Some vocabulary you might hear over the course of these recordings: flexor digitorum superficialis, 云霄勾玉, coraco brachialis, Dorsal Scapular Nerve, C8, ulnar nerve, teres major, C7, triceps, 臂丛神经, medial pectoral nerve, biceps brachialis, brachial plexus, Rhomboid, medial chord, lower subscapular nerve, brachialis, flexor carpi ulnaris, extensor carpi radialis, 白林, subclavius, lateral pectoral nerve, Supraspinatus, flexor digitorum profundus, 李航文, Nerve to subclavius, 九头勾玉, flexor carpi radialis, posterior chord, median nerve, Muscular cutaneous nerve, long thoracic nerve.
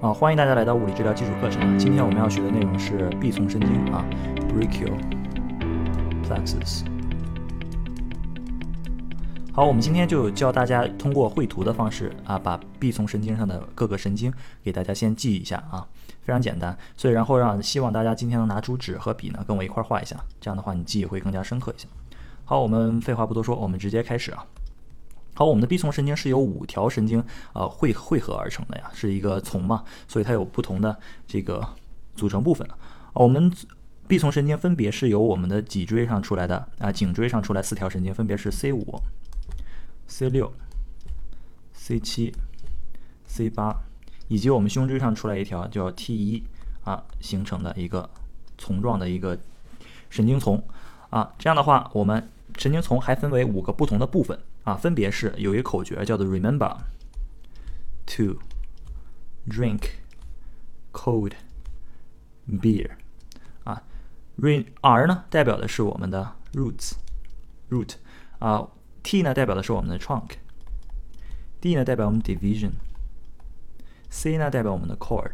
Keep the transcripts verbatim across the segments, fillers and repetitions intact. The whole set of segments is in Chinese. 啊，欢迎大家来到物理治疗基础课程啊。今天我们要学的内容是臂丛神经啊 ，brachial plexus。好，我们今天就教大家通过绘图的方式啊，把臂丛神经上的各个神经给大家先记一下啊，非常简单。所以然后让希望大家今天能拿出纸和笔呢，跟我一块画一下，这样的话你记忆会更加深刻一些。好，我们废话不多说，我们直接开始啊。好，我们的臂丛神经是由五条神经呃汇汇合而成的呀，是一个丛嘛，所以它有不同的这个组成部分。我们臂丛神经分别是由我们的脊椎上出来的啊、呃，颈椎上出来四条神经，分别是 C 五、C 六、C 七、C 八，以及我们胸椎上出来一条叫 T 一 啊，形成的一个丛状的一个神经丛啊。这样的话，我们神经丛还分为五个不同的部分。啊，分别是有一个口诀叫做 remember to drink cold beer 啊 ，R 呢代表的是我们的 roots root 啊 ，T 呢代表的是我们的 trunk D 呢代表我们 division C 呢代表我们的 chord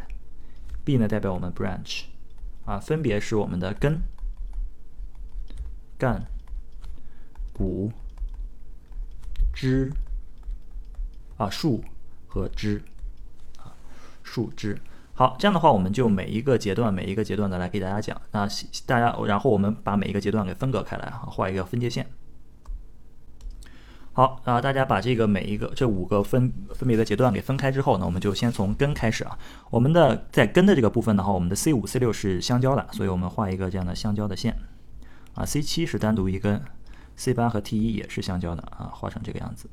B 呢代表我们 branch 啊，分别是我们的根干骨枝啊，树和枝啊，树枝。好，这样的话，我们就每一个阶段、每一个阶段的来给大家讲。那大家，然后我们把每一个阶段给分割开来啊，画一个分界线。好啊，大家把这个每一个这五个分分别的阶段给分开之后呢，我们就先从根开始啊。我们的在根的这个部分的话，我们的 C 五、C 六是相交的，所以我们画一个这样的相交的线啊。C 七是单独一根。C 八 和 T 一 也是相交的啊，画成这个样子。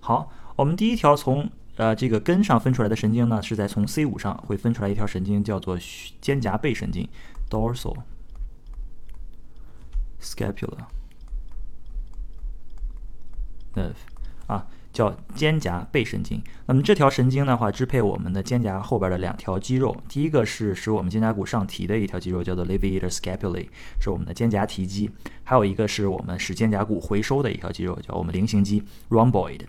好，我们第一条从呃这个根上分出来的神经呢，是在从 C 五 上会分出来一条神经，叫做肩胛背神经 Dorsal Scapular Nerve 啊，叫肩胛背神经。那么这条神经的话，支配我们的肩胛后边的两条肌肉。第一个是使我们肩胛骨上提的一条肌肉，叫做 Levator scapulae， 是我们的肩胛提肌；还有一个是我们使肩胛骨回收的一条肌肉，叫我们菱形肌 Rhomboid，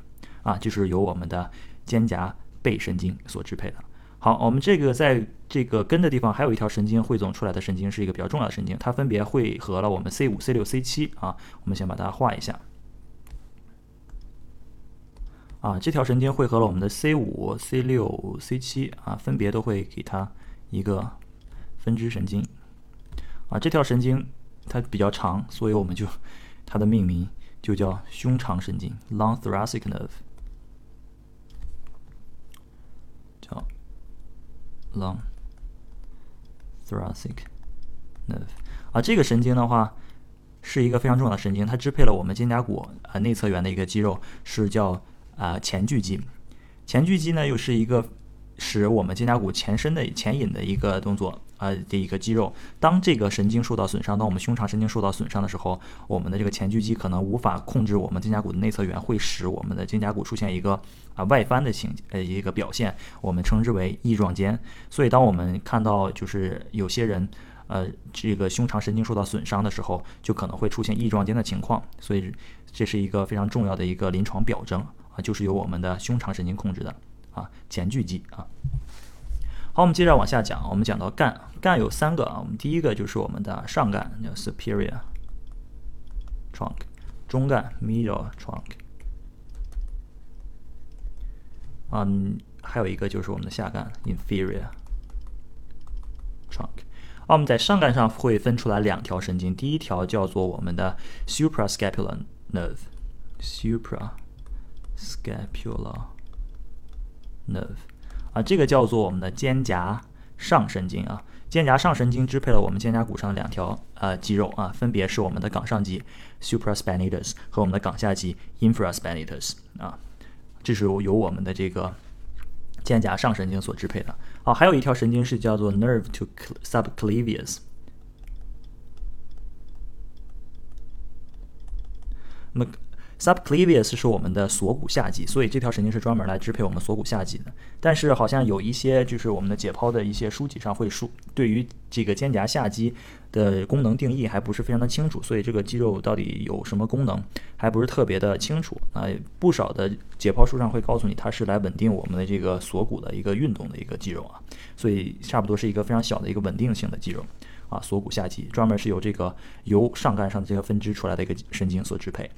啊，就是由我们的肩胛背神经所支配的。好，我们这个在这个根的地方还有一条神经汇总出来的神经，是一个比较重要的神经，它分别汇合了我们 C 五、C 六、C 七 啊。我们先把它画一下。啊，这条神经汇合了我们的 C 五、C 六、C 七 啊，分别都会给它一个分支神经。啊，这条神经它比较长，所以我们就它的命名就叫胸肠神经 （long thoracic nerve）， 叫 long thoracic nerve。啊，这个神经的话是一个非常重要的神经，它支配了我们肩胛骨啊内侧缘的一个肌肉，是叫。啊、呃，前锯肌，前锯肌呢又是一个使我们肩胛骨前伸的前引的一个动作啊、呃、的一个肌肉。当这个神经受到损伤，当我们胸肠神经受到损伤的时候，我们的这个前锯肌可能无法控制我们肩胛骨的内侧缘，会使我们的肩胛骨出现一个啊、呃、外翻的形呃一个表现，我们称之为翼状肩。所以，当我们看到就是有些人。呃，这个胸肠神经受到损伤的时候，就可能会出现翼状肩的情况，所以这是一个非常重要的一个临床表征啊，就是由我们的胸肠神经控制的啊，前锯肌啊。好，我们接着往下讲，我们讲到干，干有三个啊，我们第一个就是我们的上干叫 superior trunk， 中干 medial trunk， 嗯，还有一个就是我们的下干 inferior trunk。我们在上干上会分出来两条神经，第一条叫做我们的 supraspinatus nerve，supraspinatus nerve 啊，这个叫做我们的肩胛上神经啊，肩胛上神经支配了我们肩胛骨上的两条呃肌肉啊，分别是我们的冈上肌 supraspinatus 和我们的冈下肌 infraspinatus 啊，这是由我们的这个。肩胛上神经所支配的。好，还有一条神经是叫做 nerve to subclavius。那么 subclavius 是我们的锁骨下肌，所以这条神经是专门来支配我们锁骨下肌的。但是好像有一些就是我们的解剖的一些书籍上会说，对于这个肩胛下肌的功能定义还不是非常的清楚，所以这个肌肉到底有什么功能还不是特别的清楚啊。不少的解剖书上会告诉你它是来稳定我们的这个锁骨的一个运动的一个肌肉啊，所以差不多是一个非常小的一个稳定性的肌肉啊，锁骨下肌专门是由这个由上干上的这个分支出来的一个神经所支配。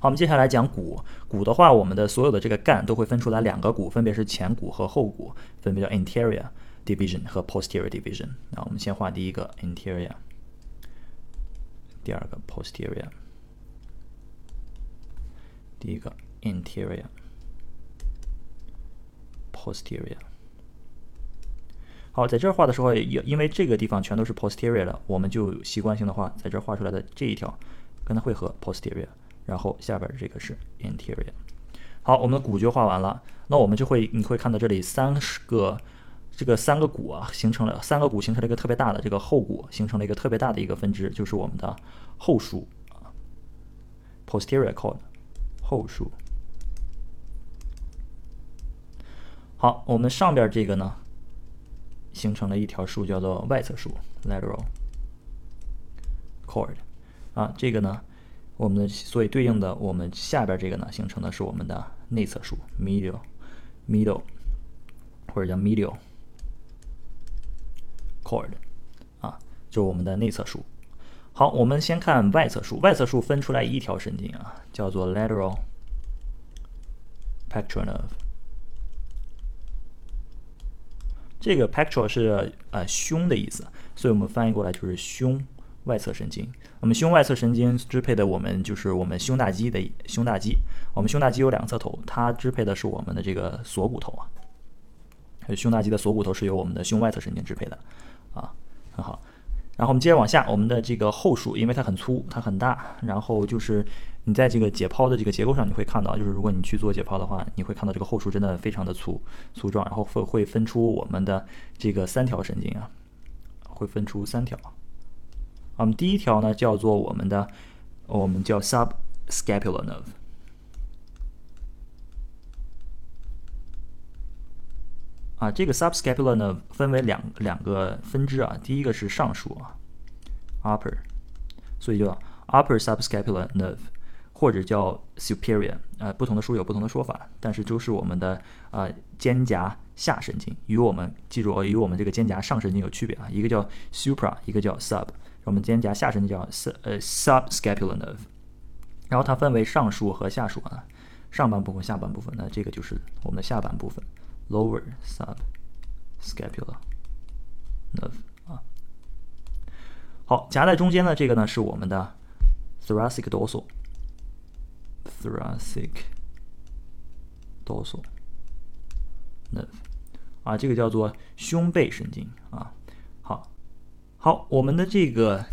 好，我们接下来讲骨。骨的话，我们的所有的这个干都会分出来两个骨，分别是前骨和后骨，分别叫 anterior division 和 posterior division。那我们先画第一个 anterior， 第二个 posterior， 第一个 anterior， posterior。好，在这儿画的时候，也因为这个地方全都是 posterior 了，我们就习惯性的画，在这儿画出来的这一条跟它会合 posterior。然后下边这个是 anterior。 好，我们的骨就画完了，那我们就会你会看到这里三个这个三个骨啊，形成了三个骨形成了一个特别大的这个后骨，形成了一个特别大的一个分支，就是我们的后束 posterior chord 后束。好，我们上边这个呢形成了一条束叫做外侧束 lateral chord 啊，这个呢我们的所以对应的我们下边这个呢形成的是我们的内侧束 medial medial 或者叫 medial chord 啊，就是我们的内侧束。好，我们先看外侧束。外侧束分出来一条神经啊，叫做 lateral pectoral nerve。 这个 pectoral 是呃胸的意思，所以我们翻译过来就是胸外侧神经。我们胸外侧神经支配的我们就是我们胸大肌的胸大肌。我们胸大肌有两侧头，它支配的是我们的这个锁骨头啊。胸大肌的锁骨头是由我们的胸外侧神经支配的啊，很好。然后我们接着往下，我们的这个后束，因为它很粗，它很大，然后就是你在这个解剖的这个结构上，你会看到，就是如果你去做解剖的话，你会看到这个后束真的非常的粗粗壮，然后会会分出我们的这个三条神经啊，会分出三条。我们第一条呢叫做我们的我们叫 subscapular nerve。 啊，这个 subscapular nerve 分为两两个分支啊，第一个是上束啊 upper， 所以叫 upper subscapular nerve 或者叫 superior， 呃，不同的书有不同的说法，但是就是我们的呃肩胛下神经，与我们记住与我们这个肩胛上神经有区别啊，一个叫 supra， 一个叫 sub。我们肩胛下神经叫 subscapular nerve， 然后它分为上束和下束啊，上半部分下半部分，那这个就是我们的下半部分 lower subscapular nerve 啊。好，夹在中间的这个呢是我们的 thoracodorsal thoracodorsal nerve 啊，这个叫做胸背神经啊。好，我们的这个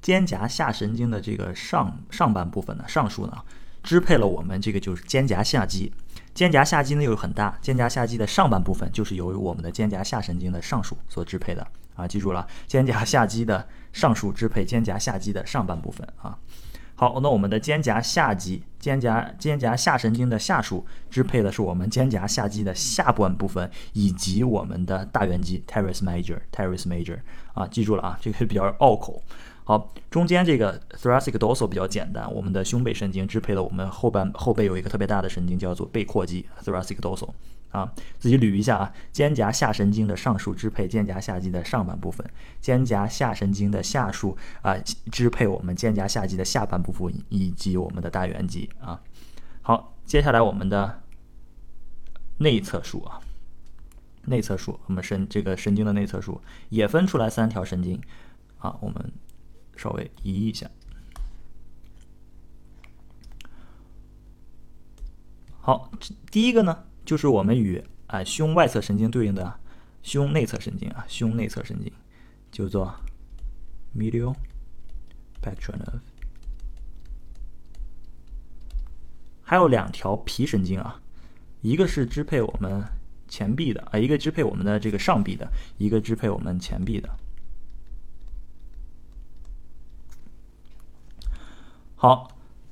肩胛下神经的这个上上半部分呢，上束呢，支配了我们这个就是肩胛下肌。肩胛下肌呢又很大，肩胛下肌的上半部分就是由于我们的肩胛下神经的上束所支配的啊，记住了，肩胛下肌的上束支配肩胛下肌的上半部分啊。好，那我们的肩胛下肌、肩胛肩胛下神经的下束支配的是我们肩胛下肌的下半部分，以及我们的大圆肌 teres major teres major 啊，记住了啊，这个比较拗口。好，中间这个 thoracodorsal 比较简单，我们的胸背神经支配了我们后半后背有一个特别大的神经叫做背阔肌 thoracodorsal 啊，自己捋一下啊，肩胛下神经的上束支配肩胛下肌的上半部分，肩胛下神经的下束啊、呃、支配我们肩胛下肌的下半部分以及我们的大圆肌啊。好，接下来我们的内侧束啊，内侧束我们神这个神经的内侧束也分出来三条神经啊，我们稍微移一下。好，第一个呢就是我们与啊、呃、胸外侧神经对应的胸内侧神经啊，胸内侧神经叫做 medial pectoral nerve。 还有两条皮神经啊，一个是支配我们前臂的啊、呃，一个支配我们的这个上臂的，一个支配我们前臂的。好，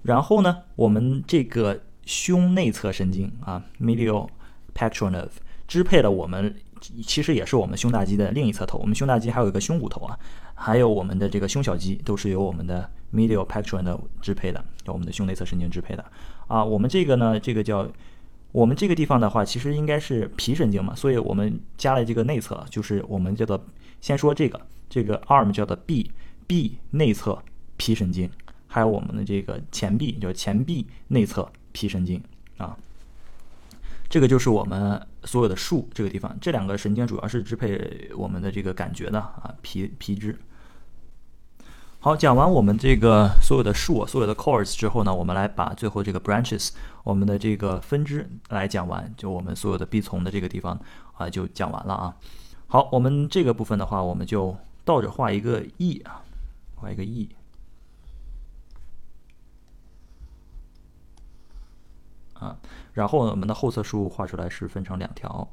然后呢，我们这个胸内侧神经啊 medial pectoral nerve 支配了我们，其实也是我们胸大肌的另一侧头，我们胸大肌还有一个胸骨头啊，还有我们的这个胸小肌都是由我们的 medial pectoral nerve 支配的，由我们的胸内侧神经支配的啊。我们这个呢，这个叫我们这个地方的话，其实应该是皮神经嘛，所以我们加了这个内侧，就是我们叫做先说这个这个 arm 叫做 B B 内侧皮神经，还有我们的这个前臂，就是前臂内侧皮神经啊。这个就是我们所有的束这个地方，这两个神经主要是支配我们的这个感觉的啊皮皮质。好，讲完我们这个所有的束、所有的 cords 之后呢，我们来把最后这个 branches 我们的这个分支来讲完，就我们所有的臂丛的这个地方啊就讲完了啊。好，我们这个部分的话，我们就倒着画一个 E 啊，画一个 E 啊，然后我们的后侧束画出来是分成两条。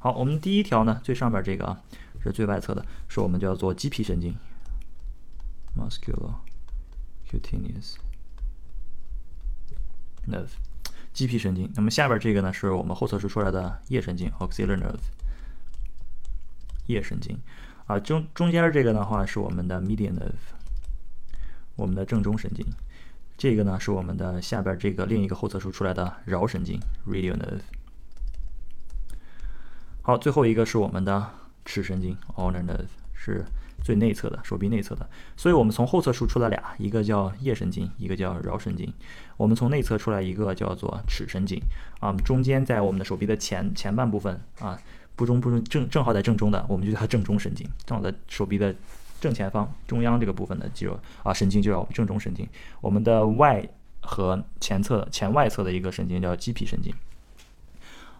好，我们第一条呢，最上边这个啊，是最外侧的，是我们叫做棘皮神经 Muscular cutaneous nerve 棘皮神经。那么下边这个呢，是我们后侧束出来的腋神经 axillary nerve 腋神经啊。中中间这个的话是我们的 median nerve 我们的正中神经，这个呢是我们的下边这个另一个后侧束出来的桡神经 radial nerve。好，最后一个是我们的尺神经 ulnar nerve 是最内侧的，手臂内侧的。所以我们从后侧束出来俩，一个叫腋神经，一个叫桡神经。我们从内侧出来一个叫做尺神经啊，中间在我们的手臂的前前半部分啊，不中不中正正好在正中的，我们就叫它正中神经，正好在手臂的正前方中央这个部分的肌肉啊神经就叫正中神经。我们的外和前侧前外侧的一个神经叫棘皮神经。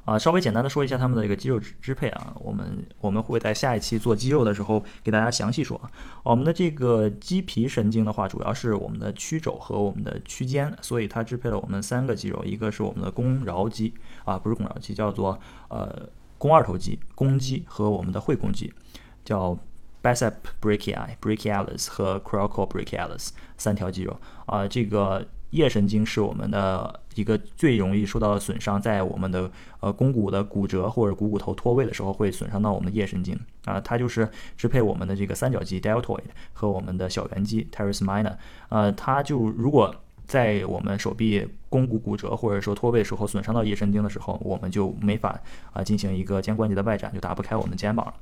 啊，稍微简单的说一下他们的一个肌肉支配啊，我们我们会在下一期做肌肉的时候给大家详细说。我们的这个棘皮神经的话，主要是我们的曲肘和我们的曲肩，所以它支配了我们三个肌肉，一个是我们的肱桡肌啊，不是肱桡肌，叫做呃肱二头肌、肱肌和我们的会肱肌，叫 biceps brachialis brachialis 和 coraco brachialis 三条肌肉啊，这个。腋神经是我们的一个最容易受到的损伤，在我们的呃肱骨的骨折或者股骨头脱位的时候，会损伤到我们的腋神经啊、呃，它就是支配我们的这个三角肌 deltoid 和我们的小圆肌 teres major 啊，它就如果在我们手臂肱骨骨折或者说脱位的时候损伤到腋神经的时候，我们就没法啊、呃、进行一个肩关节的外展，就打不开我们肩膀了。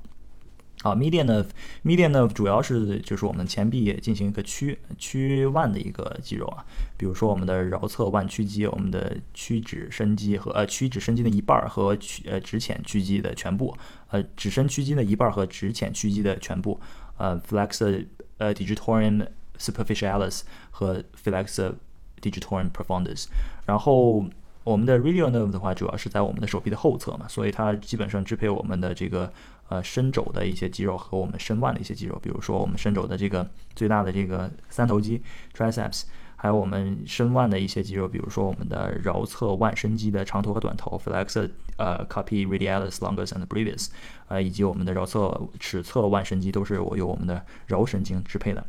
啊 median nerve median nerve 主要是就是我们前臂进行一个屈屈腕的一个肌肉啊，比如说我们的桡侧腕屈肌、我们的屈指伸肌和呃屈指伸肌的一半和呃指浅屈肌的全部，呃指伸屈肌的一半和指浅屈肌的全部，呃 flexor 呃 digitorum superficialis 和 flexor digitorum profundus。 然后我们的 radial nerve 的话，主要是在我们的手臂的后侧嘛，所以它基本上支配我们的这个呃伸肘的一些肌肉和我们伸腕的一些肌肉，比如说我们伸肘的这个最大的这个三头肌 triceps， 还有我们伸腕的一些肌肉，比如说我们的桡侧腕伸肌的长头和短头 flexor 呃 carpi radialis longus and brevis， 呃以及我们的桡侧尺侧腕伸肌都是我由我们的桡神经支配的。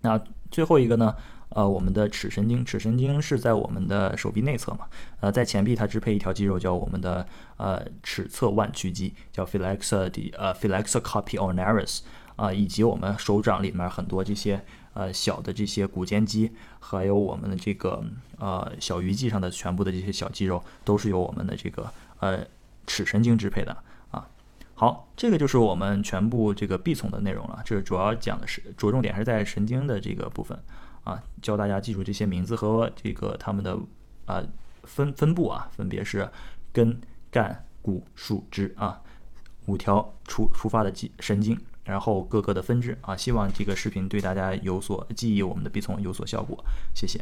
那最后一个呢，呃我们的尺神经，尺神经是在我们的手臂内侧嘛，呃在前臂它支配一条肌肉叫我们的呃尺侧腕屈肌，叫 flexor 的呃 flexor capionaris 啊、呃、以及我们手掌里面很多这些呃小的这些股间肌，还有我们的这个呃小鱼际上的全部的这些小肌肉，都是由我们的这个呃尺神经支配的。好，这个就是我们全部这个臂丛的内容了。这主要讲的是着重点还是在神经的这个部分啊，教大家记住这些名字和这个它们的啊分分布啊，分别是根、干、骨、树、枝啊五条出出发的神经，然后各个的分支啊。希望这个视频对大家有所记忆，我们的臂丛有所效果。谢谢。